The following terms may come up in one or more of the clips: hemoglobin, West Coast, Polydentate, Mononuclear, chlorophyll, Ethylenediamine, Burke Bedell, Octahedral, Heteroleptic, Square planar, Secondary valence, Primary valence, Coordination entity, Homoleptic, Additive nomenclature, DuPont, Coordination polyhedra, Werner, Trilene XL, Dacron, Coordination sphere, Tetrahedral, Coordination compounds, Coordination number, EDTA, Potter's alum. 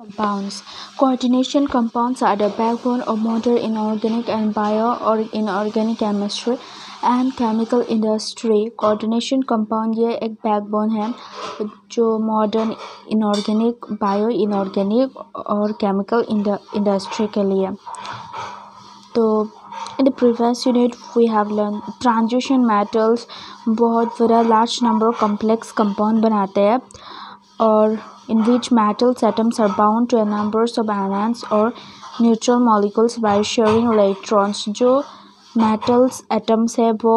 Compounds. Coordination compounds are the backbone or motor in organic and bio or inorganic chemistry and chemical industry. Coordination compound ये एक backbone है जो modern inorganic, bio inorganic और chemical industry के लिए. तो in the previous unit we have learned transition metals बहुत बड़ा large number of complex compound बनाते हैं और in which metals atoms are bound to a number of anions or neutral molecules by sharing electrons. जो metals atoms है वो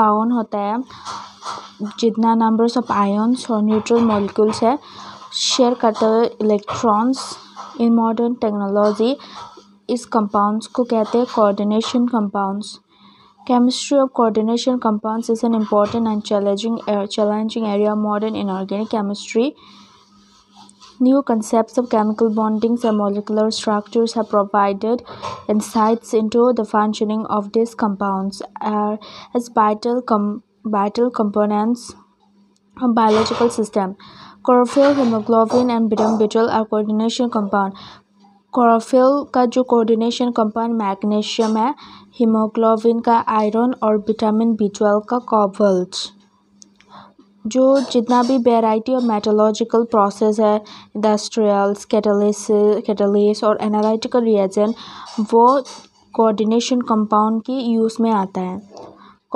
bound होता है जितना numbers of ions और neutral molecules है share करते हुए electrons. in modern technology इस compounds को कहते हैं coordination compounds. Chemistry of coordination compounds is an important and challenging area of modern inorganic chemistry. New concepts of chemical bondings and molecular structures have provided insights into the functioning of these compounds as vital components of biological system. Chlorophyll, hemoglobin, and butyl are coordination compounds. Chlorophyll का जो coordination compound magnesium है, hemoglobin का iron और vitamin B12 का cobalt. जो जितना भी variety of metallurgical process है, industrials, catalysts और analytical reagent, वो coordination compound की use में आता है.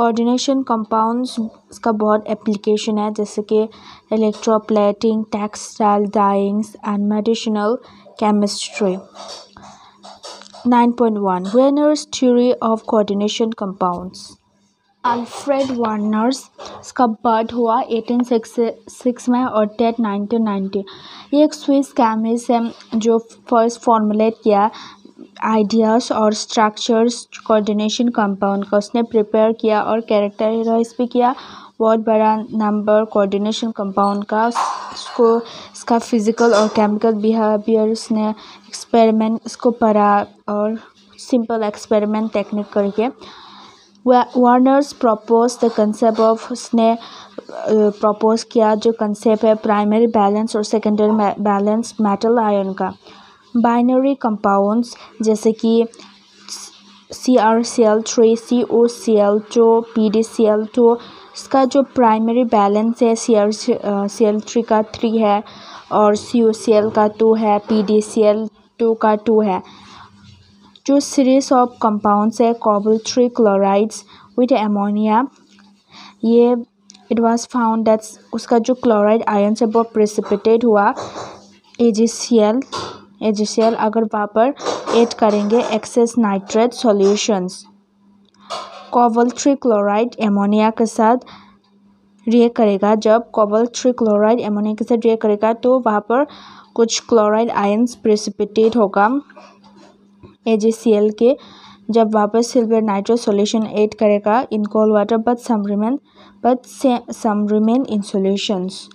Coordination compounds इसका बहुत application है जैसे कि electroplating, textile dyeings and medicinal chemistry. 9.1 Werner's theory of coordination compounds. Alfred Werner's इसका बर्थ हुआ 1866 में और डेथ 1990. ये एक स्विस केमिस्ट है जो फर्स्ट फॉर्मुलेट किया आइडियाज़ और स्ट्रक्चर्स कोऑर्डिनेशन कंपाउंड का. उसने प्रिपेयर किया और कैरेक्टराइज भी किया बहुत बड़ा नंबर कोऑर्डिनेशन कंपाउंड का. उसको इसका फिज़िकल और केमिकल बिहेवियर उसने एक्सपेरिमेंट इसको पढ़ा और सिंपल एक्सपेरिमेंट टेक्निक करके Werner's propose the concept of उसने प्रपोज किया जो कंसेप्ट है प्राइमरी बैलेंस और सेकेंडरी बैलेंस मेटल आयन का. बाइनरी कंपाउंड्स जैसे कि CrCl3 CoCl जो PdCl2 इसका जो प्राइमरी बैलेंस है CrCl3 का 3 है और CoCl का 2 है PdCl2 का 2 है. जो सीरीज ऑफ कंपाउंड्स है cobalt-3 क्लोराइड्स विद अमोनिया ये इट वाज फाउंड दैट उसका जो क्लोराइड आयन से वो प्रेसिपिटेट हुआ AgCl अगर वहाँ पर ऐड करेंगे excess nitrate solutions. Cobalt three chloride ammonia के साथ रिएक्ट करेगा. जब कोबाल्ट-3 क्लोराइड एमोनिया के साथ रिएक्ट करेगा तो वहाँ पर कुछ क्लोराइड आयन्स प्रेसिपिटेट होगा AgCl के. जब वापस सिल्वर नाइट्रेट सॉल्यूशन ऐड करेगा in cold water but some remain in solutions.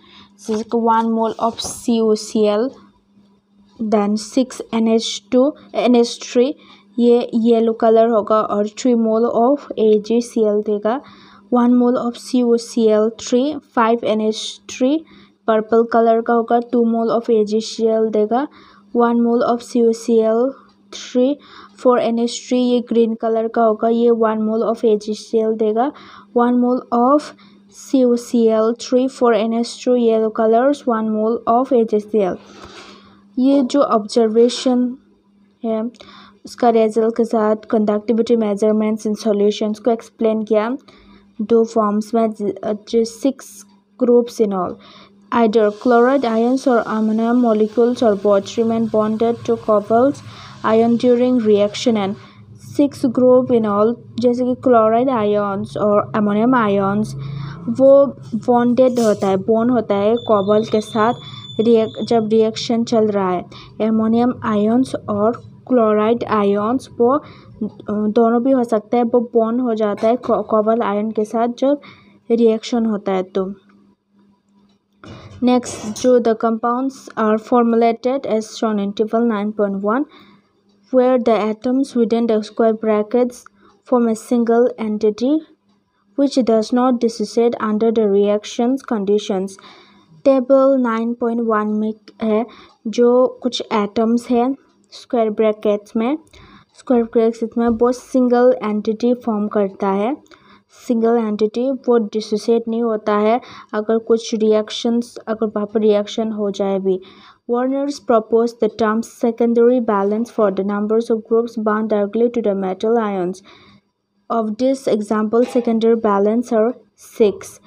1 mole of CoCl then 6 NH2 NH3 ये येलो कलर होगा और 3 मोल ऑफ AgCl देगा. 1 mole of CoCl3 5 NH3 purple colour का होगा 2 मोल ऑफ AgCl देगा. 1 मोल ऑफ CoCl3 4 NH3 ये green colour का होगा ये 1 मोल ऑफ AgCl देगा. 1 mole of CoCl3 4 NH2 yellow colours 1 mole of AgCl. ये जो ऑब्जर्वेशन है उसका रिजल्ट के साथ कंडक्टिविटी मेजरमेंट्स इन सॉल्यूशंस को एक्सप्लेन किया 2 फॉर्म्स में जो 6 groups in all either chloride ions और अमोनियम मॉलिक्यूल्स और both remain bonded to cobalt ion during reaction and 6 group in all जैसे कि क्लोराइड आयन्स और अमोनियम आयन्स वो बॉन्डेड होता है बॉन्ड होता है कोबाल्ट के साथ जब रिएक्शन चल रहा है. एमोनियम आयन्स और क्लोराइड आयन्स वो दोनों भी हो सकता है वो बॉन्ड हो जाता है कोबाल्ट आयन के साथ जब रिएक्शन होता है. तो नेक्स्ट जो the compounds are formulated as shown in table 9.1 where the atoms within the square brackets form a single entity which does not dissociate under the reaction conditions. Table 9.1 में है जो कुछ एटम्स हैं square brackets में बहुत single entity form करता है। Single entity वो डिसोसिएट नहीं होता है अगर कुछ रिएक्शंस वहाँ पर रिएक्शन हो जाए भी। Warner's proposed the term secondary valence for the numbers of groups bound directly to the metal ions. Of this example, secondary valence are 6.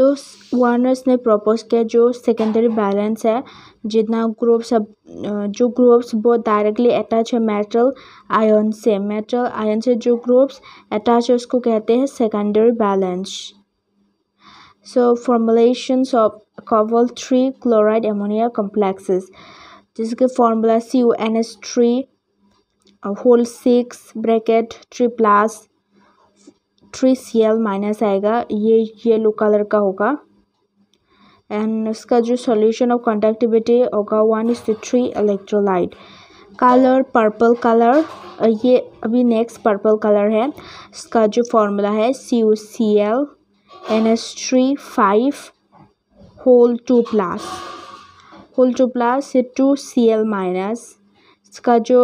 तो वार्नर्स ने प्रपोज किया जो सेकेंडरी बैलेंस है जितना ग्रुप्स वो डायरेक्टली अटैच है मेटल आयन से जो ग्रुप्स अटैच है उसको कहते हैं secondary valence. So formulations of cobalt 3 chloride ammonia complexes जिसके formula CuNH3 whole 6 bracket 3 Cl minus आएगा, ये येलो कलर का होगा एंड उसका जो सॉल्यूशन ऑफ कंडक्टिविटी होगा 1:3 इलेक्ट्रोलाइट। कलर पर्पल कलर, ये अभी नेक्स्ट पर्पल कलर है। इसका जो फॉर्मूला है CuCl NH3 5 होल 2 प्लस ये 2 Cl माइनस। इसका जो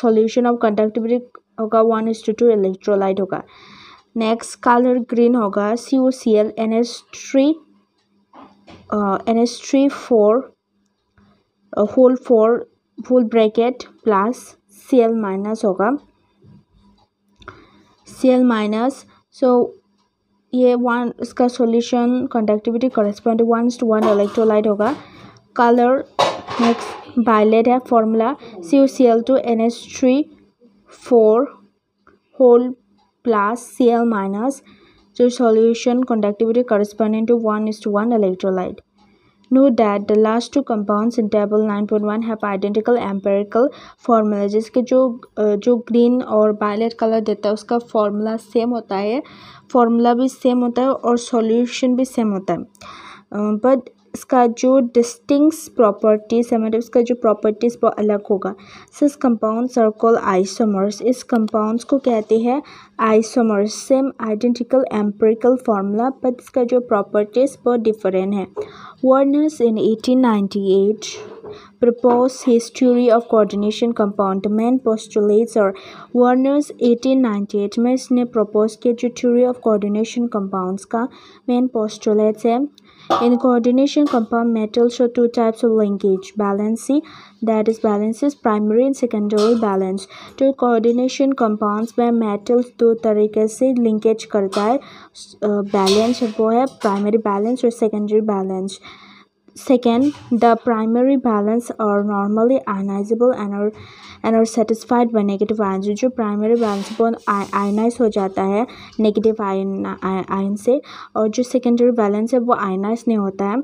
सॉल्यूशन ऑफ कंडक्टिविटी होगा 1:2 इलेक्ट्रोलाइट होगा। नेक्स्ट कलर ग्रीन होगा CuCl NH3 4 whole 4 whole bracket plus Cl minus होगा सो ये वन इसका सॉल्यूशन कंडक्टिविटी कॉरेस्पॉन्ड 1:1 इलेक्ट्रोलाइट होगा। कलर नेक्स्ट वायलेट है, formula CuCl2 NH3 4 whole plus Cl minus जो solution conductivity corresponding to 1:1 electrolyte. Note that the last two compounds in table 9.1 have identical empirical formula जिसके जो green और violet colour देता है उसका formula same होता है, फार्मूला भी सेम होता है और सॉल्यूशन भी सेम होता है बट इसका जो डिस्टिंक्स प्रॉपर्टीज है मतलब इसका जो प्रॉपर्टीज वो अलग होगा। सिस कंपाउंड्स आर कॉल्ड आइसोमर्स, इस कंपाउंड्स को कहते हैं isomers. Same identical empirical formula but इसका जो प्रॉपर्टीज वो डिफरेंट है। Werner's in 1898 proposed his theory of coordination compound. Main postulates और वार्नर्स 1898 में इसने प्रपोज किया जो theory of coordination compounds का main postulates है। In coordination compound metals show two types of linkage, valency, that is valences primary and secondary valence. तो coordination compounds में metals दो तरीके से linkage करता है, valence वो है primary valence और secondary valence. Second, the primary valence are normally ionizable and are satisfied by negative ions. जो primary valence वो आयनाइज हो जाता है negative आयन से और जो secondary valence है वो आयनाइज नहीं होता है,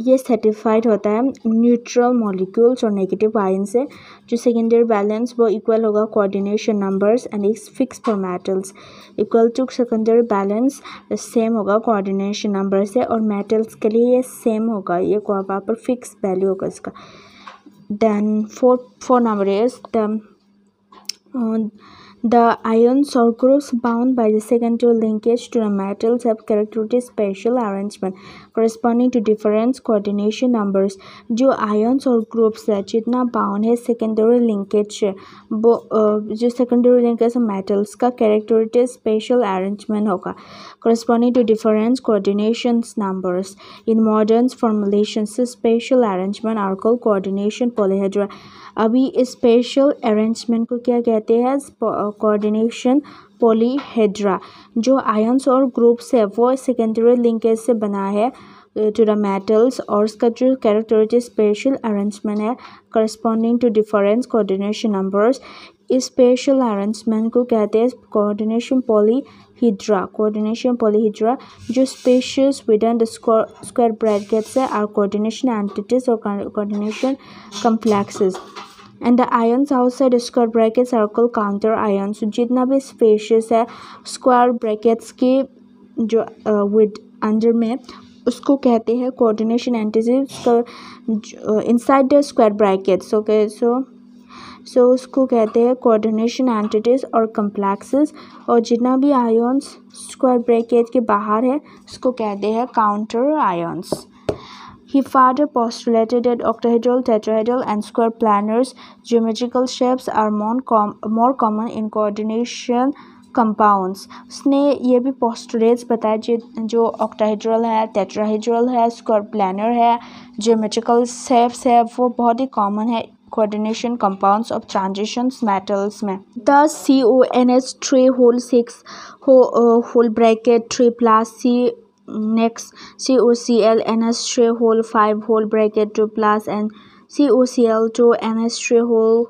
ये satisfied होता है neutral molecules और negative ion से। जो secondary valence वो equal होगा coordination numbers and is fixed for metals. Equal to secondary valence same होगा coordination numbers से और metals के लिए ये same होगा, ये वहाँ पर fixed value होगा इसका। Then four number is the ions or groups bound by the secondary linkage to the metals have characteristic spatial arrangement corresponding to different coordination numbers. जो ions और groups है जितना bound है secondary linkage वो जो secondary linkage metals का characteristic spatial arrangement होगा corresponding to different coordination numbers. In modern formulations spatial arrangement are called coordination polyhedra. अभी spatial arrangement को क्या कहते हैं? Coordination polyhedra. जो आयन्स और ग्रुप्स है वो सेकेंडरी लिंकेज से बना है टू द मेटल्स और इसका जो कैरेक्टरिस्टिक स्पेशल अरेंजमेंट है corresponding to different coordination numbers, इस स्पेशल अरेंजमेंट को कहते हैं कोऑर्डिनेशन पॉलीहेड्रा। जो specials within the square brackets है आर कोऑर्डिनेशन एंटिटीज और coordination complexes and the ions outside square bracket circle counter ions. जितना भी स्पेशस है स्क्वायर ब्रैकेट्स के जो विद अंडर में उसको कहते हैं coordination entities inside the square brackets. Okay so उसको कहते हैं कोऑर्डिनेशन एंटिटीज और कम्प्लेक्सेस और जितना भी आयन्स स्क्वायर ब्रैकेट के बाहर है उसको कहते हैं counter ions. He further postulated that octahedral, tetrahedral, and square planars geometrical shapes are more common in coordination compounds. उसने ये भी पोस्टुलेट्स बताए जो ऑक्टाहेड्रल है, टेट्राहेड्रल है, स्क्वायर प्लानर है, ज्योमेट्रिकल शेप्स है, वो बहुत ही कॉमन है coordination compounds of transitions metals में। Thus CONH3 whole 6 whole bracket 3 plus C next COCl NH3 whole 5 whole bracket 2 plus and COCl2 NH3 whole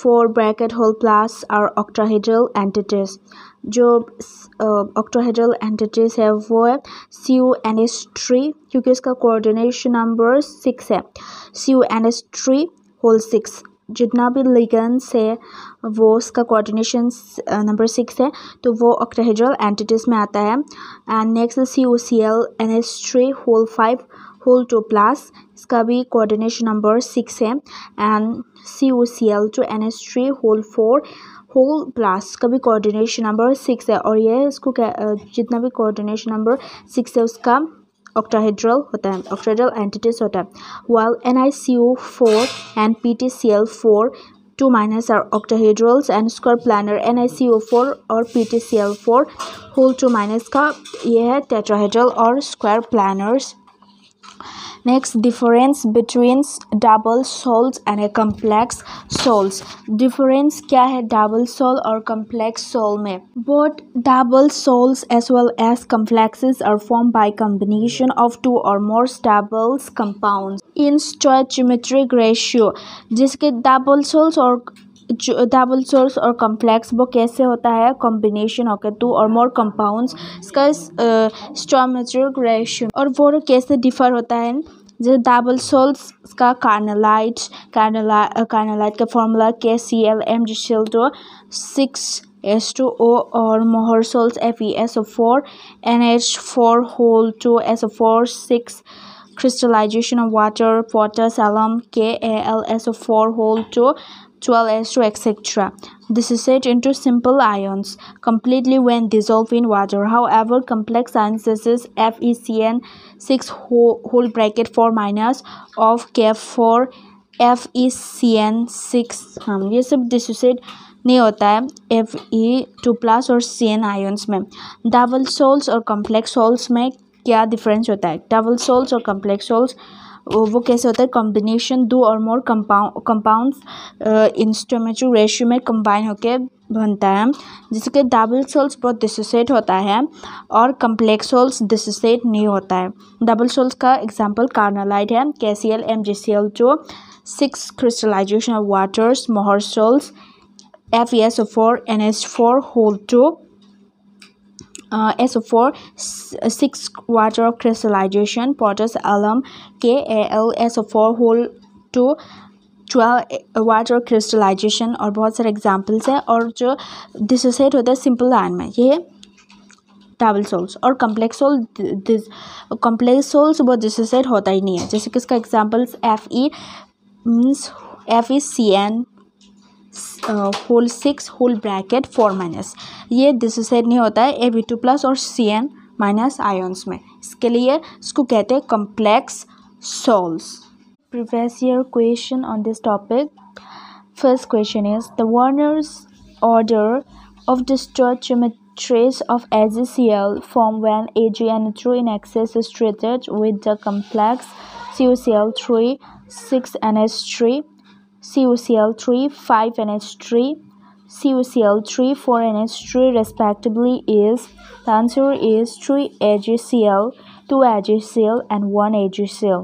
4 bracket whole plus are octahedral entities। जो octahedral entities है वो है CONH3 क्योंकि इसका coordination number 6 है। CONH3 whole 6 जितना भी ligands है वो इसका coordination number 6 है, तो वो octahedral entities में आता है। And next COCl NH3 whole 5 whole 2 plus इसका भी coordination number 6 है and COCl2 NH3 whole 4 whole plus का भी coordination number 6 है और ये इसको जितना भी coordination number 6 है उसका octahedral होता है, octahedral entities होता है। While NiCO4 and PTCl4 2- are octahedrals and square planar NiCO4 और PTCl4 whole 2- का ये है tetrahedral और square planars। Next, difference between double sols and a complex sols। Difference क्या है double sol और complex sol में? Both double sols as well as complexes are formed by combination of two or more double compounds in stoichiometric ratio। जिसके double sols और complex वो कैसे होता है? कॉम्बिनेशन होकर टू और मोर कंपाउंड्स इसका स्टोमेट्रिक रेशियो। और वो कैसे डिफर होता है? जैसे डबल सोल्स का कार्नलाइट का फॉर्मूला KCl MgCl2 6H2O और Mohr salts FeSO4 NH4 whole 2 SO4 6 crystallization of water Potter's alum KalSO4 whole 2 12H2 etc. This is set into simple ions completely when dissolved in water. However, complex ions such as FeCN6 whole bracket 4- of K4 FeCN6 ये सब dissociate नहीं होता है Fe2+ और CN ions में। Double salts और complex salts में क्या डिफरेंस होता है? डबल सोल्स और कॉम्प्लेक्स सोल्स वो कैसे होता है? कॉम्बिनेशन दो और मोर कंपाउंड्स इंस्टोमेट्रिक रेशियो में कंबाइन होकर बनता है, जिसके डबल सोल्स बहुत डिसोसिएट होता है और कम्प्लेक्स सोल्स डिसोसिएट नहीं होता है। डबल सोल्स का एग्जांपल कार्नालाइट है KCl MgCl2 6 crystallization of waters Mohr salts FeSO4 NH4 whole 2 SO4 6 water of crystallization Potter's alum KalSO4 whole 2 12 water crystallization और बहुत सारे examples हैं। और जो dissociate होता है simple ion में ये डबल सोल्स और कॉम्प्लेक्स सोल्स बहुत dissociate होता ही नहीं है, जैसे कि इसका examples FeCN whole 6 whole bracket 4- ये डिसोसिएट नहीं होता है Fe2+ और CN- आयन्स में, इसके लिए इसको कहते हैं complex salts. Previous year question on this topic. First question is the Werner's order of the stoichiometries of AgCl form when AgNH3 in excess is treated with the complex COCl3 6NH3 COCl3 5NH3 COCl3 4NH3 respectively is the answer is 3 AgCl 2 AgCl and 1 AgCl.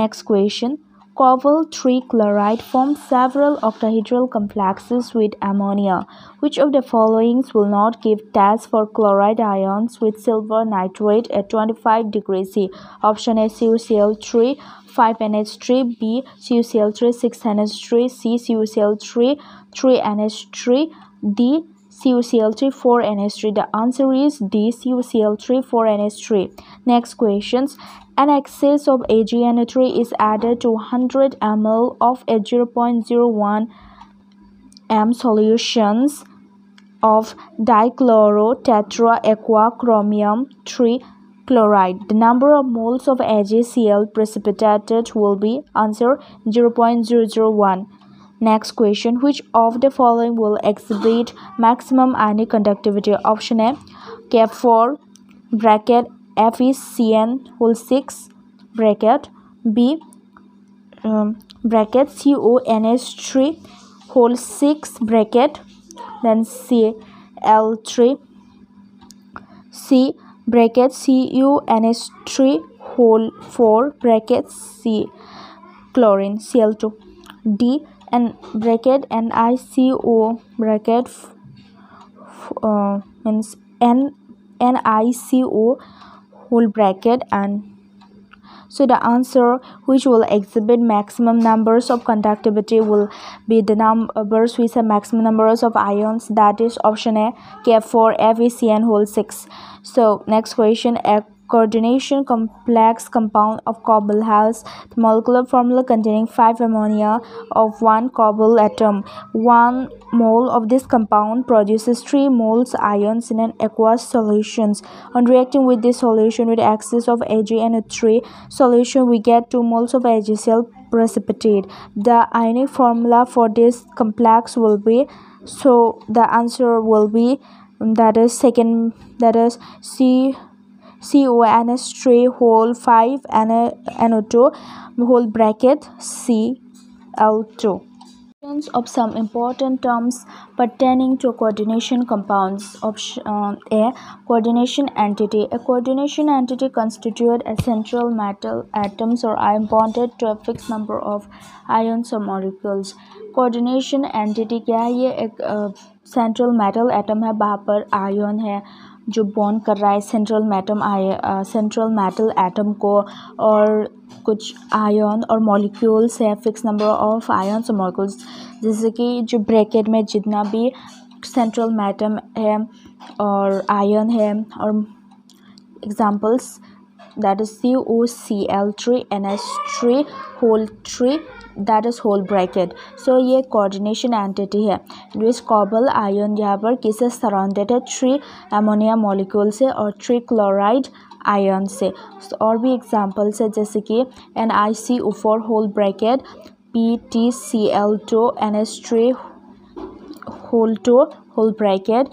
Next question. Cobalt-3 chloride forms several octahedral complexes with ammonia. Which of the followings will not give tests for chloride ions with silver nitrate at 25°C? Option A COCl3 5NH3 B COCl3 6NH3 C COCl3 3NH3 D COCl3 4NH3. The answer is D COCl3 4NH3. Next questions. An excess of AgNH3 is added to 100 ml of a 0.01 m solutions of dichlorotetrachromium 3 chloride. The number of moles of AgCl precipitated will be answer 0.001. Next question, which of the following will exhibit maximum ionic conductivity? Option A, K4 bracket F is Cn whole 6 bracket, B bracket CONH3 whole 6 bracket, then Cl3, C bracket CUNH3 whole 4 bracket, C chlorine Cl2, D and bracket NICO bracket means NICO whole bracket. And so the answer which will exhibit maximum numbers of conductivity will be the numbers with a maximum numbers of ions, that is option A, K4 FeCN whole 6. So next question, a coordination complex compound of cobalt has the molecular formula containing 5 ammonia of 1 cobalt atom. 1 mole of this compound produces 3 moles ions in an aqueous solution. On reacting with this solution with excess of AgNO3 solution, we get 2 moles of AgCl precipitate. The ionic formula for this complex will be, so the answer will be, that is C CONH3 whole 5 NO2 whole bracket Cl2. Of some important terms pertaining to coordination compounds. Option A, coordination entity. A coordination entity constitutes a central metal atoms or ion bonded to a fixed number of ions or molecules. Coordination entity क्या है? ये एक central metal atom है, वहाँ पर ion है जो bond कर रहा है सेंट्रल मेटल एटम को, और कुछ आयन और मॉलिक्यूल्स है, फिक्स नंबर ऑफ आयन्स और मॉलिक्यूल्स, जैसे कि जो ब्रैकेट में जितना भी सेंट्रल मेटल है और आयन है, और examples that is COCl3NH3 whole 3 that is whole bracket. So ये कोऑर्डिनेशन एंटिटी है जिस कॉबल आयन यहाँ पर किससे सराउंडेड है, 3 अमोनिया मॉलिक्यूल से और 3 क्लोराइड आयन से. और भी एग्जांपल्स है जैसे कि NiCO4 whole bracket, PtCl2NH3 whole 2 whole bracket,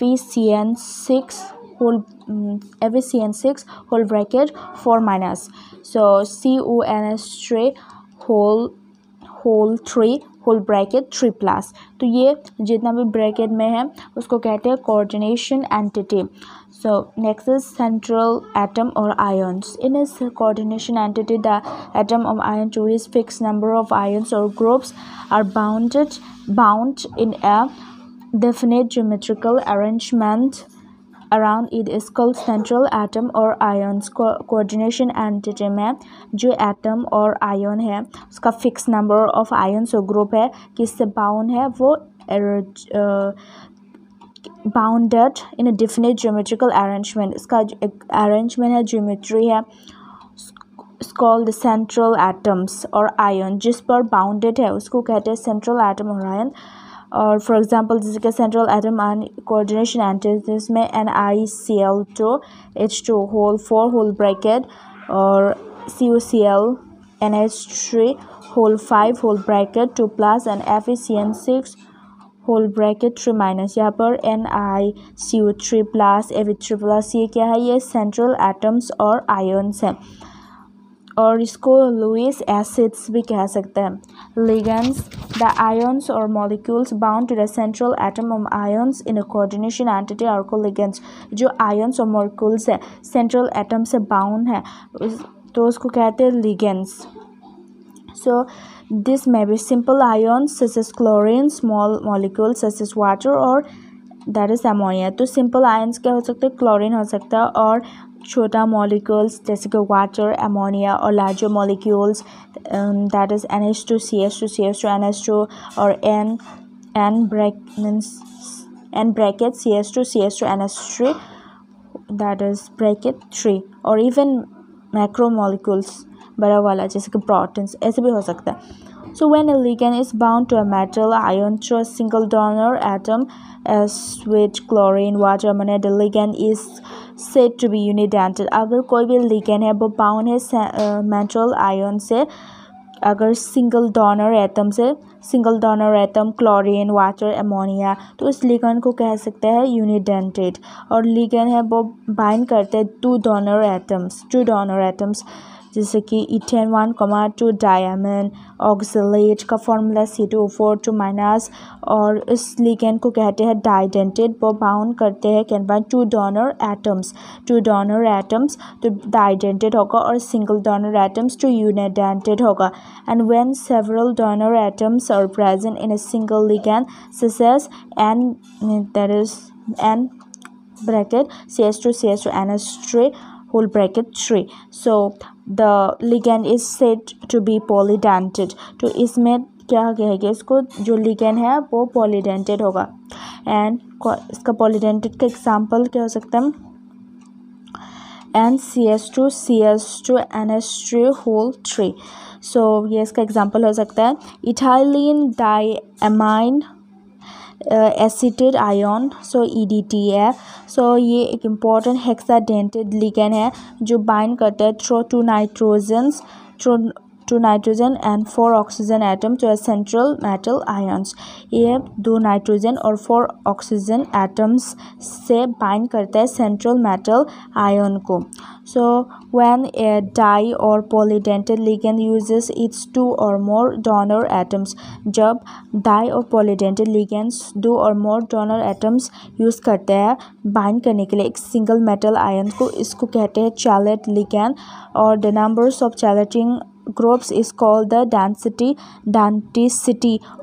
FeCN6 whole bracket 4 minus. So CONH3 whole 3 whole bracket 3 plus. तो ये जितना भी ब्रैकेट में है उसको कहते हैं coordination entity. So next is central atom or ions. In a coordination entity, the atom of ion to its fixed number of ions or groups are bound in a definite geometrical arrangement around it is called central atom or ions. Coordination entity में जो atom और ion है उसका fixed number of ions और group है किससे bound है, वो bounded in a definite geometrical arrangement. इसका arrangement है, geometry है, it's called the central atoms और ion. जिस पर bounded है उसको कहते हैं central atom और ion. और फॉर एग्जांपल जैसे कि central atom and coordination entities में NiCl2H2 होल 4 होल ब्रैकेट और COCl NH3 whole 5 whole bracket 2 plus and FeCN6 whole bracket 3 minus. यहाँ पर NiCO3 प्लस Fe3 प्लस, ये क्या है, ये सेंट्रल एटम्स और आयन्स हैं, और इसको लुईस एसिड्स भी कह सकते हैं. लिगेंड्स, द आयन्स और molecules bound to the central atom of ions in a coordination entity are called ligands. जो आयन्स और मॉलिक्यूल्स है सेंट्रल एटम से बाउंड है तो उसको कहते हैं ligands. So this may be simple ions such as chlorine, small molecules such as water और दैट इज अमोनिया. तो सिंपल आयन्स क्या हो सकते हैं, क्लोरीन हो सकता है, और छोटा मॉलिक्यूल्स जैसे कि वाटर, अमोनिया, और larger molecules that is NH2 CH2 CH2 NH2 और N bracket CH2 CH2 NH3 that is bracket 3, और इवन मैक्रो मॉलिक्यूल्स बड़ा वाला जैसे कि प्रोटीन्स ऐसे भी हो सकता है. So when a ligand is bound to a metal ion through a single donor atom as with chlorine, water, ammonia, the ligand is said to be unidentate. अगर कोई भी लिगेंड है वो बाउंड है मेटल आयन से, अगर single donor atom से, single donor atom chlorine, water, ammonia, तो इस लिगेंड को कह सकते हैं यूनिडेंटेट. और लिगेंड है वो बाइंड करते हैं टू डोनर एटम्स जैसे कि इथेन 1,2 डायमंड, ऑक्सलेट का फॉर्मूला C2O4 2 - और इस लिगेंड को कहते हैं डाइडेंटेट. वो बाउंड करते हैं कैनबाइन टू डोनर एटम्स तो डाइडेंटेट होगा, और सिंगल डोनर एटम्स तो यूनिडेंटेट होगा. And when several donor atoms are present in a single ligand such as N that is N bracket CH2 CH2 NH3 whole bracket 3, so the ligand is said to be polydentate. तो इसमें क्या कहेंगे, इसको जो ligand है वो polydentate होगा. And इसका polydentate का example क्या हो सकता है, NCH2 CH2 NH3 whole 3. so ये इसका example हो सकता है. Ethylene diamine acetate ion, so EDTA है. सो ये एक इम्पॉर्टेंट हेक्साडेंटेड लिगेंड है जो बाइंड करता है through two nitrogen and 4 oxygen atom जो है सेंट्रल मेटल आयन्स. ये 2 नाइट्रोजन और 4 ऑक्सीजन एटम्स से बाइंड करता है सेंट्रल मेटल आयन को. सो व्हेन ए डाई और पॉलीडेंटेड लिगेंड यूजेस इट्स 2 और मोर डोनर एटम्स, जब डाई और पॉलीडेंटेड लिगेंड्स 2 और मोर डोनर एटम्स यूज़ करते हैं बाइंड करने के लिए एक सिंगल मेटल आयन को, इसको कहते हैं चैलेट लिगेंड. और the numbers of chelating groups is called the density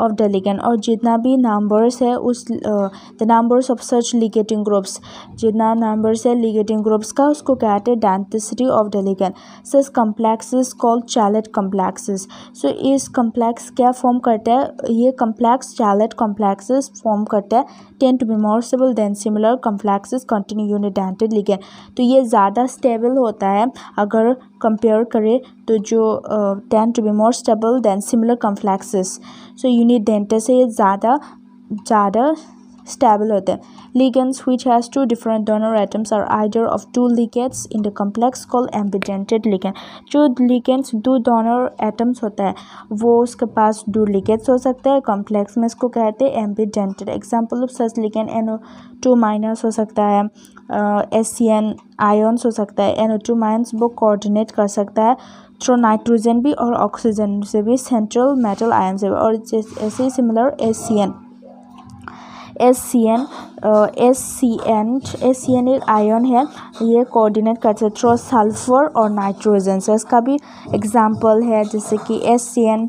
of the ligand. और जितना भी नंबर्स है उस the numbers of such ligating groups, जितना नंबर्स है लिगेटिंग ग्रुप्स का, उसको कहते हैं density of the ligand. Such complexes called chelate complexes. So इस कम्प्लेक्स क्या फॉर्म करता है, ये कम्प्लेक्स चैलेट कम्प्लेक्सेस फॉर्म करता है. Tend to be more stable than similar complexes containing unidentate ligand. तो ये ज़्यादा स्टेबल होता है अगर कंपेयर करें तो, जो tend to be more stable than similar complexes. So unidentate से ये ज़्यादा स्टेबल होते हैं. Ligands which has 2 different donor atoms are either of 2 ligands in the complex called ambidentate ligand. जो लिगेंड्स 2 डोनर एटम्स होता है वो उसके पास 2 लिगेंड्स हो सकते हैं कम्प्लेक्स में, इसको कहते हैं ambidentate. Example of such ligand NO2- हो सकता है, SCN आयन्स हो सकता है. NO2- वो कोऑर्डिनेट कर सकता है थ्रो नाइट्रोजन भी और ऑक्सीजन से भी, सेंट्रल मेटल आयन से भी. और ऐसे ही सिमिलर SCN एक आयन है, ये कोऑर्डिनेट करते हैं थ्रो सल्फर और नाइट्रोजन से. इसका भी एग्जांपल है जैसे कि SCN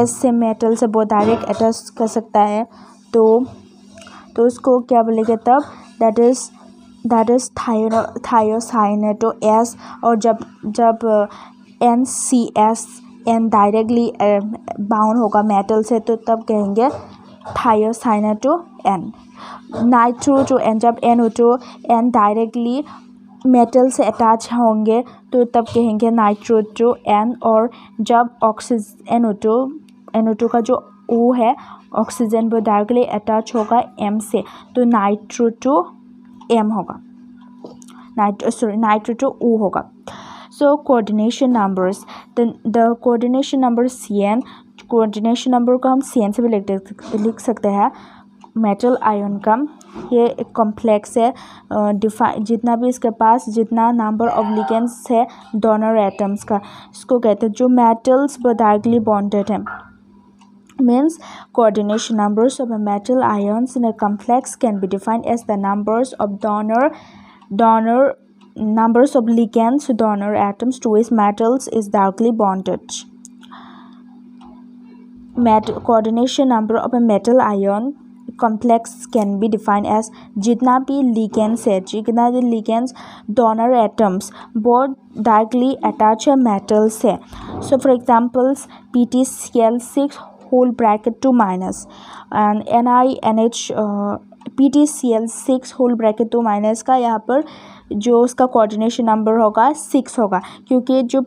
एस से मेटल से बहुत डायरेक्ट अटैच कर सकता है, तो उसको क्या बोलेंगे तब, दैट इज़ थायोसाइनेटो एस. और जब NCSN डायरेक्टली बाउंड होगा मेटल से तो तब कहेंगे thiocyanato N. Nitro to N जब NO2- डायरेक्टली मेटल से अटैच होंगे तो तब कहेंगे नाइट्रो टू एन. और जब NO2 का जो O है ऑक्सीजन वो डायरेक्टली अटैच होगा M से तो नाइट्रो टू M होगा, नाइट्रो टू O होगा. So coordination numbers, the coordination number CN, coordination number को हम CN से भी लिख सकते हैं मेटल आयन का. ये एक कॉम्प्लेक्स है, जितना भी इसके पास जितना नंबर ऑफ लिगेंड्स है डोनर एटम्स का, इसको कहते हैं जो मेटल्स वो डायरेक्टली बॉन्डेड हैं. means coordination numbers of a metal ions in a complex can be defined as the numbers of donor numbers of ligands to donor atoms to which metals is directly bonded. Coordination number of a metal ion complex can be defined as जितना भी ligands है, जितना भी ligands donor atoms both directly attached metals है. So for examples PTCl6 whole bracket 2- and NiNH PTCl6 whole bracket 2- का यहाँ पर जो उसका कोऑर्डिनेशन नंबर होगा 6 होगा, क्योंकि जो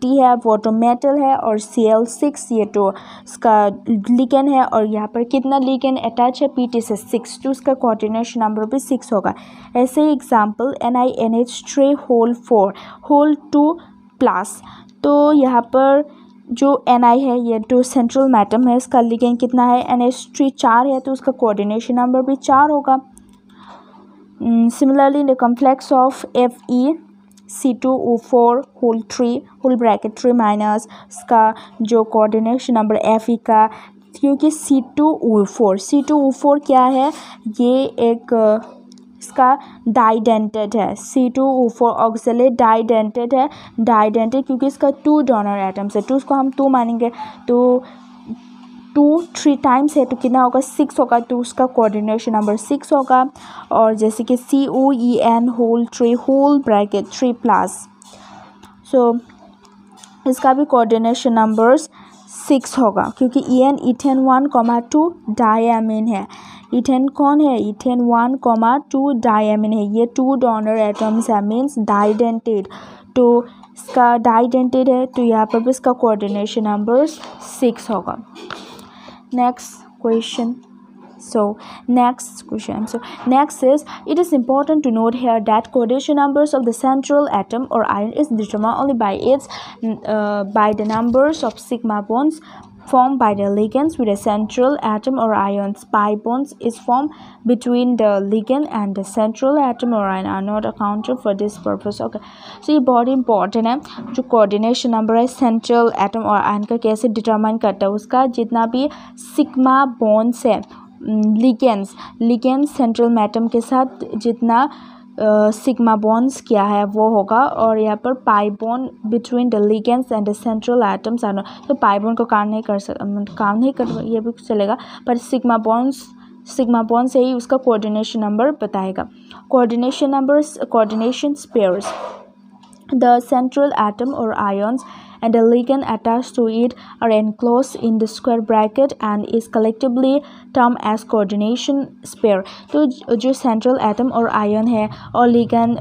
T है, वाटोमेटल है और Cl6 ये तो इसका लिगेंड है और यहाँ पर कितना लिगेंड अटैच है PT से 6 तो उसका कोऑर्डिनेशन नंबर भी 6 होगा। ऐसे ही example NiNH3 whole 4 whole 2 plus तो यहाँ पर जो Ni है ये जो सेंट्रल मैटम है इसका लिगेंड कितना है NH3 4 है तो उसका कोऑर्डिनेशन नंबर भी 4 होगा। Similarly the complex of Fe C2O4 whole 3 whole bracket 3 minus इसका जो कोऑर्डिनेशन नंबर Fe का क्योंकि C2O4 क्या है ये एक इसका डाइडेंटेड है C2O4 ऑक्सलेट डाइडेंटेड है क्योंकि इसका 2 डोनर एटम्स है 2 इसको हम 2 मानेंगे तो 2 3 टाइम्स है तो कितना होगा 6 होगा तो उसका कोऑर्डिनेशन नंबर 6 होगा। और जैसे कि COEN whole 3 whole bracket 3 plus so इसका भी कोऑर्डिनेशन नंबर्स 6 होगा क्योंकि EN इथेन 1,2 डायमीन है। इथेन कौन है इथेन 1,2 डायमीन है ये 2 डोनर एटम्स है मीन्स डाइडेंटेड तो इसका डाइडेंटेड है तो यहाँ पर भी इसका कोऑर्डिनेशन नंबर 6 होगा। Next is it is important to note here that coordination numbers of the central atom or ion is determined only by its by the numbers of sigma bonds formed by the ligands with a central atom or ions. Pi bonds is formed between the ligand and the central atom or ion are not accounted for this purpose. Okay, so ये बहुत important है जो coordination number है central atom और ion का कैसे determine करता है उसका जितना भी sigma bonds है ligand central atom के साथ जितना सिग्मा बॉन्ड्स क्या है वो होगा और यहाँ पर pi bond between the ligands and the central atoms are not तो पाई बॉन्ड को काम नहीं कर ये भी चलेगा पर सिग्मा बॉन्ड्स यही उसका कोऑर्डिनेशन नंबर बताएगा। Coordination spheres the central atom or ions and the ligand attached to it are enclosed in the square bracket and is collectively termed as coordination sphere. तो जो central atom और ion है और ligand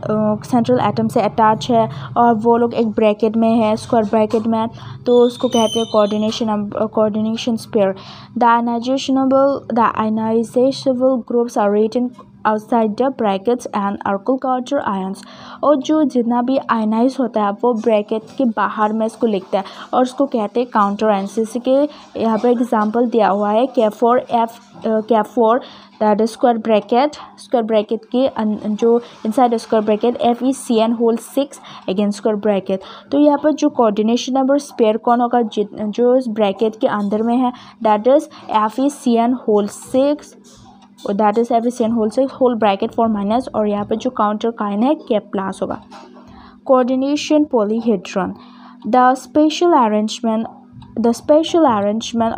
central atom से attach है और वो लोग एक bracket में है square bracket में तो उसको कहते हैं coordination sphere. The ionizable groups are written outside the brackets and are called counter ions. और जो जितना भी आयनाइज होता है वो ब्रैकेट के बाहर में इसको लिखता है और उसको कहते हैं काउंटर आयन्स। जैसे कि यहाँ पर एग्जांपल दिया हुआ है K4 दैट स्क्वायर ब्रैकेट के जो inside square bracket FeCN whole 6 against square bracket तो यहाँ पर जो कोऑर्डिनेशन नंबर स्पेयर कौन होगा जो इस ब्रैकेट के अंदर में है दैट इज FeCN होल 6 और that is FeCN whole 6 whole bracket 4 minus और यहाँ पर जो काउंटर काइन है K प्लस होगा। Coordination polyhedron. The spatial arrangement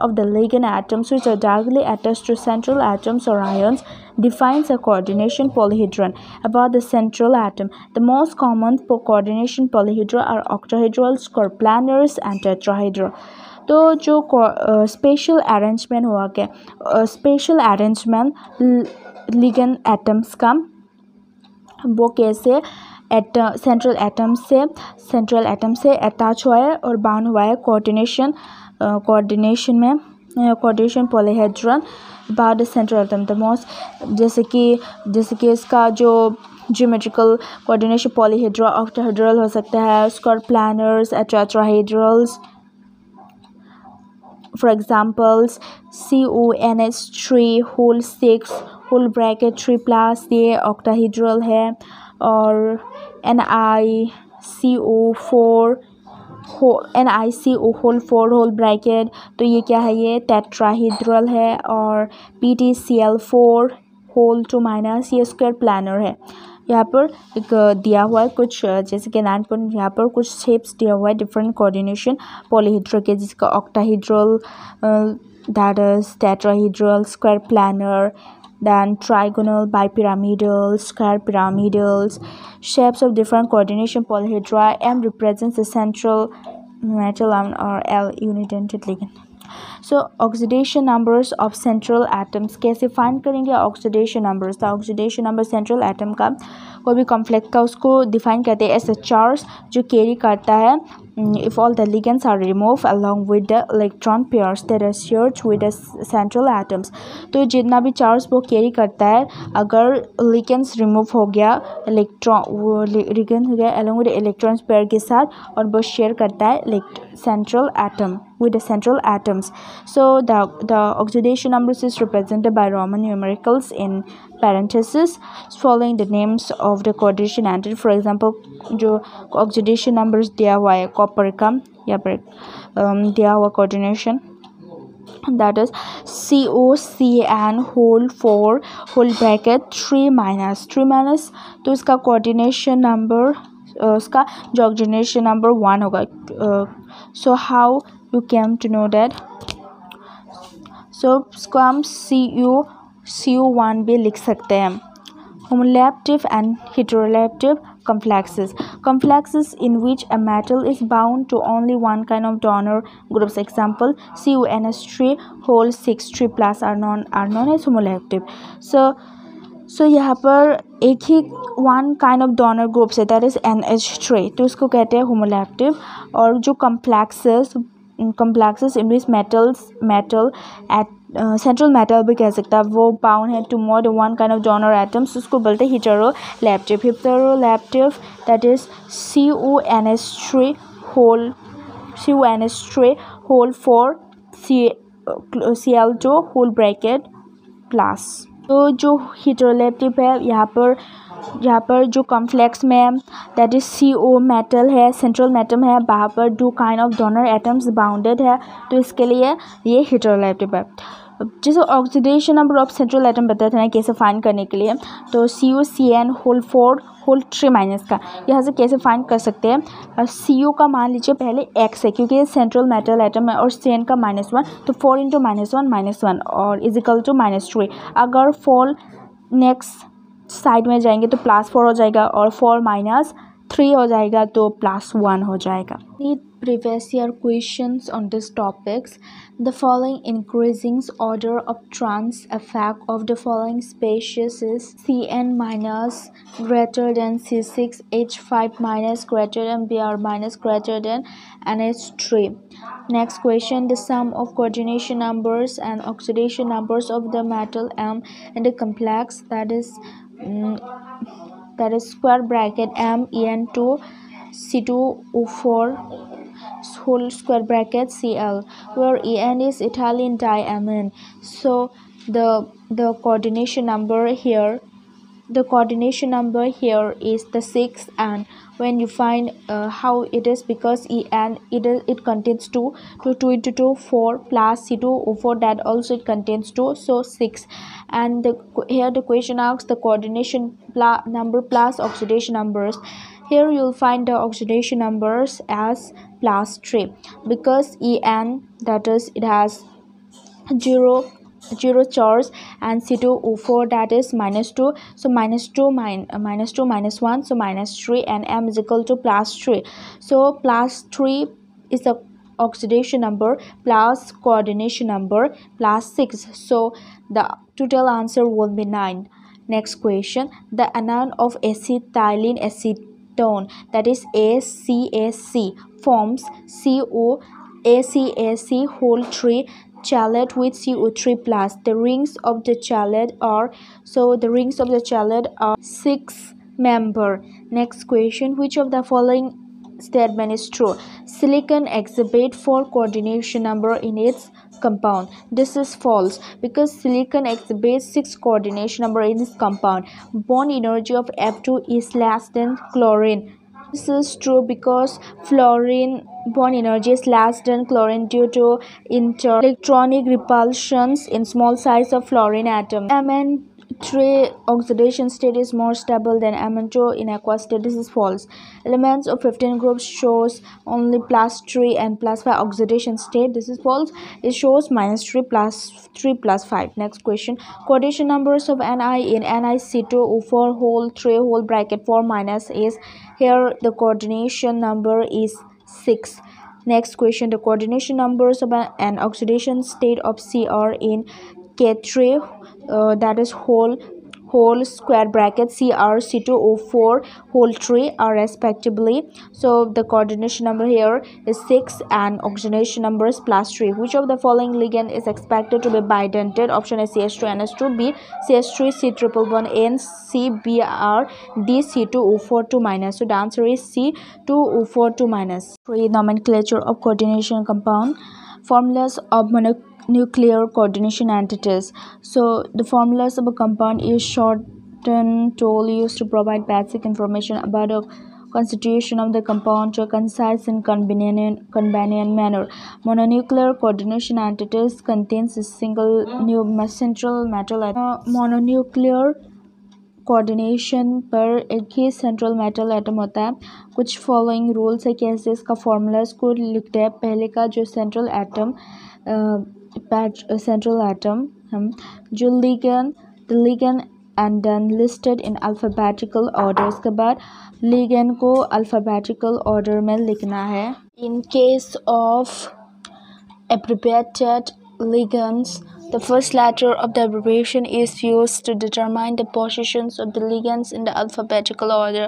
of the ligand atoms which are directly attached to central atoms or ions defines a coordination polyhedron about the central atom. The most common coordination polyhedra are octahedral, square planars, and tetrahedral. तो जो special arrangement हुआ क्या special arrangement ligand atoms का वो कैसे central atom से attach हुआ है और बाउंड हुआ है coordination polyhedron bound the central atom the most जैसे कि इसका जो ज्योमेट्रिकल कोऑर्डिनेशन पॉलीहेड्रा ऑक्टाहेड्रल हो सकता है square planars tetrahedrals for examples CONH3 whole 6 whole bracket 3 plus ये octahedral है और NiCO whole 4 whole bracket तो ये क्या है ये tetrahedral है और PTCl4 whole 2 minus ये square planar है। यहाँ पर एक दिया हुआ है कुछ जैसे कि 9 पॉइंट यहाँ पर कुछ शेप्स दिया हुआ है डिफरेंट कोऑर्डिनेशन पॉलीहेड्रा के जिसका octahedral that is tetrahedral square planar then trigonal bipyramidal square pyramidals shapes of different coordination polyhedra M represents the central metal ion और L unidentate ligand. So oxidation numbers of central atoms कैसे find करेंगे oxidation numbers तो oxidation number central atom का कोई भी complex का उसको define करते हैं एज अ चार्ज जो कैरी करता है if all the ligands are removed along with the electron pairs that are shared with the central atoms. तो जितना भी चार्ज वो कैरी करता है अगर ligands remove हो गया electron वो ligand हो गया along with the electron pair के साथ और वो share करता है central atom with the central atoms. So the oxidation numbers is represented by Roman numericals in parentheses following the names of the coordination entity. For example, जो oxidation numbers दिया हुआ है कॉपर का या पर दिया हुआ coordination that is COCN whole 4 whole bracket 3 minus तो इसका कोऑर्डिनेशन नंबर उसका जो ऑक्सीडेशन नंबर 1 होगा. So how you came to know that? So इसको हम CU1 भी लिख सकते हैं. Homoleptic and heteroleptic complexes. Complexes in which a metal is bound to only one kind of donor groups. Example, CuNH3 whole 6 3 plus are known as homoleptic. So यहाँ पर एक ही one kind of donor groups है that is NH3 तो इसको कहते हैं homoleptic. और जो complexes in which metal at central metal भी कह सकता है वो बाउंड है to more than one kind of donor atoms उसको बोलते हैं heteroleptic. Heteroleptic that is CuNH3 whole 4 Cl2 whole bracket plus. तो जो हेटेरोलेप्टिक है यहाँ पर जो कॉम्प्लेक्स में दैट इज CO मेटल है सेंट्रल मेटल है वहाँ पर two kind of donor atoms bounded है तो इसके लिए ये हेटेरोलेप्टिक है. जैसे oxidation number of central atom बताते हैं कैसे फाइन करने के लिए तो CuCN होल 4 होल 3 - का यहाँ से कैसे फाइन कर सकते हैं. CO का मान लीजिए पहले X है क्योंकि ये सेंट्रल मेटल एटम है और CN का -1 तो 4 × -1 - 1 और = -3. अगर 4 नेक्स्ट साइड में जाएंगे तो +4 हो जाएगा और 4 - 3 हो जाएगा तो +1 हो जाएगा. Previous year questions on these topics. The following increasing order of trans effect of the following species is Cn- greater than C6, H5- greater than Br- greater than NH3. Next question, the sum of coordination numbers and oxidation numbers of the metal M in the complex that is (MEN2 C2O4 whole () Cl where En is ethylenediamine. So the coordination number here is the 6 and when you find how it is because En it contains 2 so 2 × 2 4 plus C2O4 that also it contains 2 so 6 and here the question asks the coordination number plus oxidation numbers. Here you'll find the oxidation numbers as +3 because En that is it has 0 charge and C2O4 that is -2 so -2 - 1 so -3 and M is equal to +3 so +3 is the oxidation number plus coordination number +6 so the total answer will be 9. Next question, the anion of acetylene acetone that is ACAC forms COACAC whole 3 chelate with CO3 plus. The rings of the chelate are 6-member. Next question, which of the following statement is true? Silicon exhibit 4 coordination number in its compound. This is false because silicon exhibits 6 coordination number in its compound. Bond energy of F2 is less than chlorine. This is true because fluorine bond energy is less than chlorine due to inter-electronic repulsions in small size of fluorine atom. MN3 oxidation state is more stable than MN2 in aqueous state. This is false. Elements of 15 groups shows only +3 and +5 oxidation state. This is false. It shows -3 + 3 + 5. Next question. Coordination numbers of Ni in NiC2O4 whole 3 whole bracket 4- is. Here the coordination number is 6. Next question. The coordination numbers of an oxidation state of Cr in K3 that is whole whole square bracket CR, C2O4 whole 3 are respectively. So the coordination number here is 6 and oxygenation number is +3. Which of the following ligand is expected to be bidentate? Option A CH2NH2, B CH3 C111N, C BR, D C2O4 2-. So the answer is C2O4 2-. 3. Nomenclature of coordination compound. Formulas of mononuclear coordination entities. So the formulas of a compound is shortened tool used to provide basic information about a constitution of the compound to a concise and convenient manner. Mononuclear coordination entities contains a single central metal atom. Mononuclear coordination पर एक ही central metal atom होता है. कुछ following rules है कैसे इसका formulas को लिखते हैं. पहले का जो सेंट्रल एटम हम जो ligand and then listed in alphabetical order. इसके बाद लिगेंड को अल्फ़ाबेटिकल ऑर्डर में लिखना है. In case of abbreviated ligands, the first letter of the abbreviation is used to determine the positions of the ligands in the alphabetical order.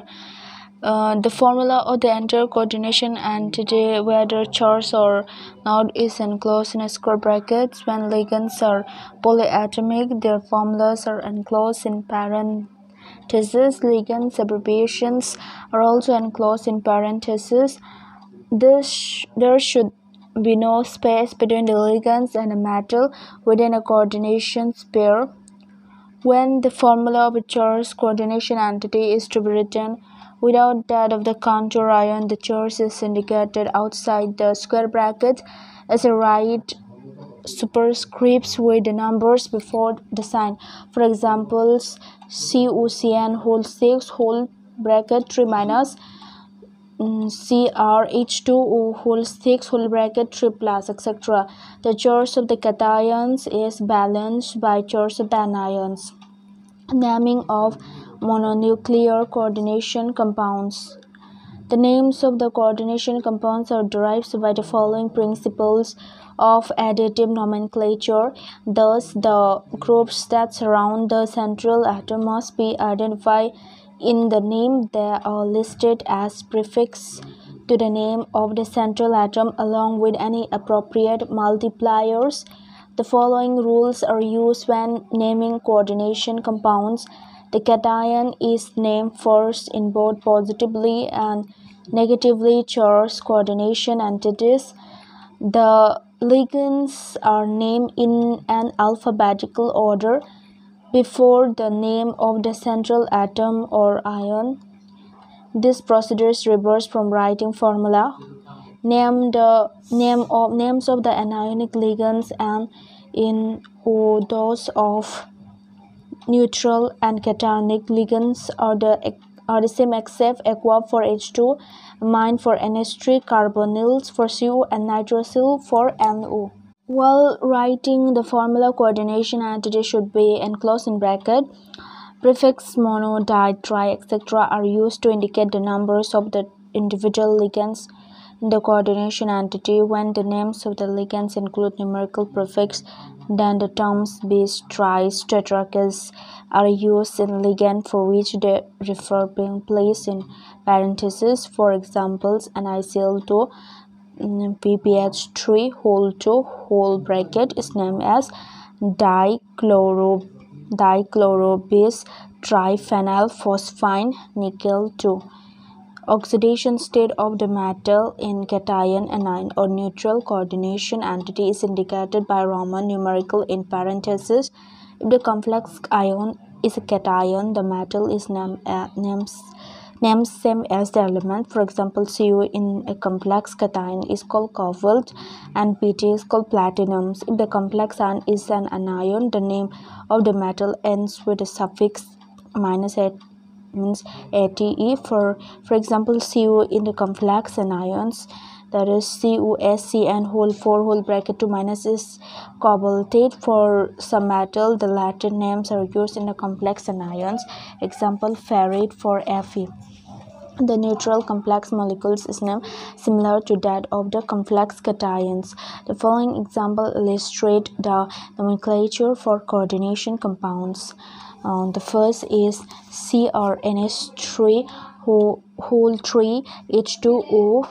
The formula of the entire coordination entity, whether charged or not, is enclosed in square brackets. When ligands are polyatomic, their formulas are enclosed in parentheses. Ligands abbreviations are also enclosed in parentheses. There should be no space between the ligands and a metal within a coordination sphere. When the formula of a charged coordination entity is to be written without that of the contour ion, the charge is indicated outside the square bracket as a right superscripts with the numbers before the sign. For example, COCN whole 6 whole bracket 3-, CrH2O whole 6 whole bracket 3+, etc. The charge of the cations is balanced by charge of the anions. Naming of mononuclear coordination compounds. The names of the coordination compounds are derived by the following principles of additive nomenclature. Thus, the groups that surround the central atom must be identified in the name. They are listed as prefix to the name of the central atom along with any appropriate multipliers. The following rules are used when naming coordination compounds. The cation is named first in both positively and negatively charged coordination entities. The ligands are named in an alphabetical order before the name of the central atom or ion. This procedure is reversed from writing formula. Names of the anionic ligands and those of neutral and cationic ligands are the same except aqua for H2, amine for NH3, carbonyls for CO, and nitrosyl for NO. While writing the formula, coordination entity should be enclosed in bracket. Prefix mono, di, tri, etc. are used to indicate the numbers of the individual ligands in the coordination entity. When the names of the ligands include numerical prefix, then the terms bis, tris, tetrachis are used in ligand for which they refer being placed in parentheses. For examples, NiCl2 PBH3 whole 2 whole bracket is named as dichlorobis triphenyl phosphine nickel 2. Oxidation state of the metal in cation, anion, or neutral coordination entity is indicated by Roman numeral in parentheses. If the complex ion is a cation, the metal is named same as the element. For example, Cu in a complex cation is called cobalt and Pt is called platinum. If the complex ion is an anion, the name of the metal ends with a suffix -ate means ate. For example, Cu in the complex anions, that is CuSCN whole 4 whole bracket 2- is cobaltate. For some metal, the latter names are used in the complex anions. Example, ferrite for Fe. The neutral complex molecules is named similar to that of the complex cations. The following example illustrate the nomenclature for coordination compounds. The first is CrNH3 whole 3 H2O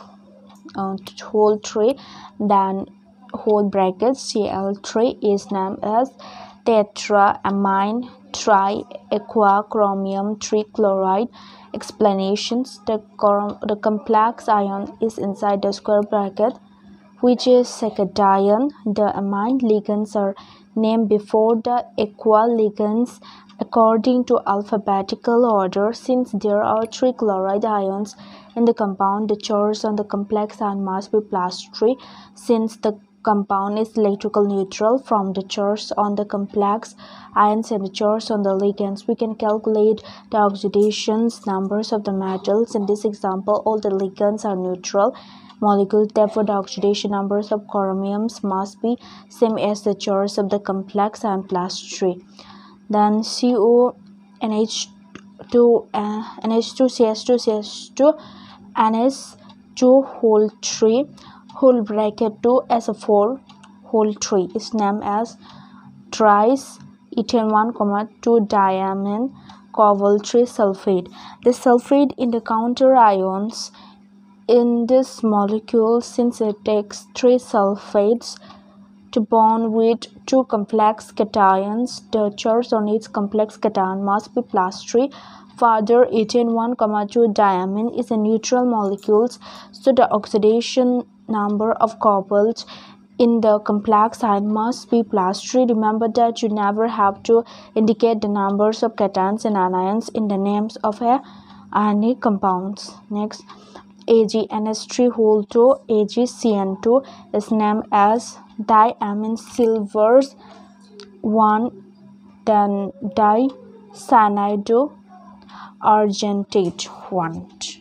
whole 3, then whole brackets Cl3 is named as tetraamine triaqua chromium 3 chloride. Explanations: the complex ion is inside the square bracket, which is a cation. The amine ligands are named before the aqua ligands according to alphabetical order. Since there are 3 chloride ions in the compound, the charge on the complex ion must be +3. Since the compound is electrical neutral, from the charge on the complex ions and the charge on the ligands, we can calculate the oxidation numbers of the metals. In this example, all the ligands are neutral molecules, therefore the oxidation numbers of chromiums must be same as the charge of the complex ion +3. Then NH2CH2 whole 3 whole bracket 2SO4 whole 3 is named as trice ethane 1,2 diamine cobalt-3 sulfate. The sulfate in the counter ions in this molecule, since it takes 3 sulfates to bond with 2 complex cations, the charge on its complex cation must be +3. Further, ethane 1,2 diamine is a neutral molecule, so the oxidation number of cobalt in the complex ion must be +3. Remember that you never have to indicate the numbers of cations and anions in the names of ionic compounds. Next, AgNH3 whole 2 AgCN2 is named as diamine silvers 1, then dicyanide argentate 1.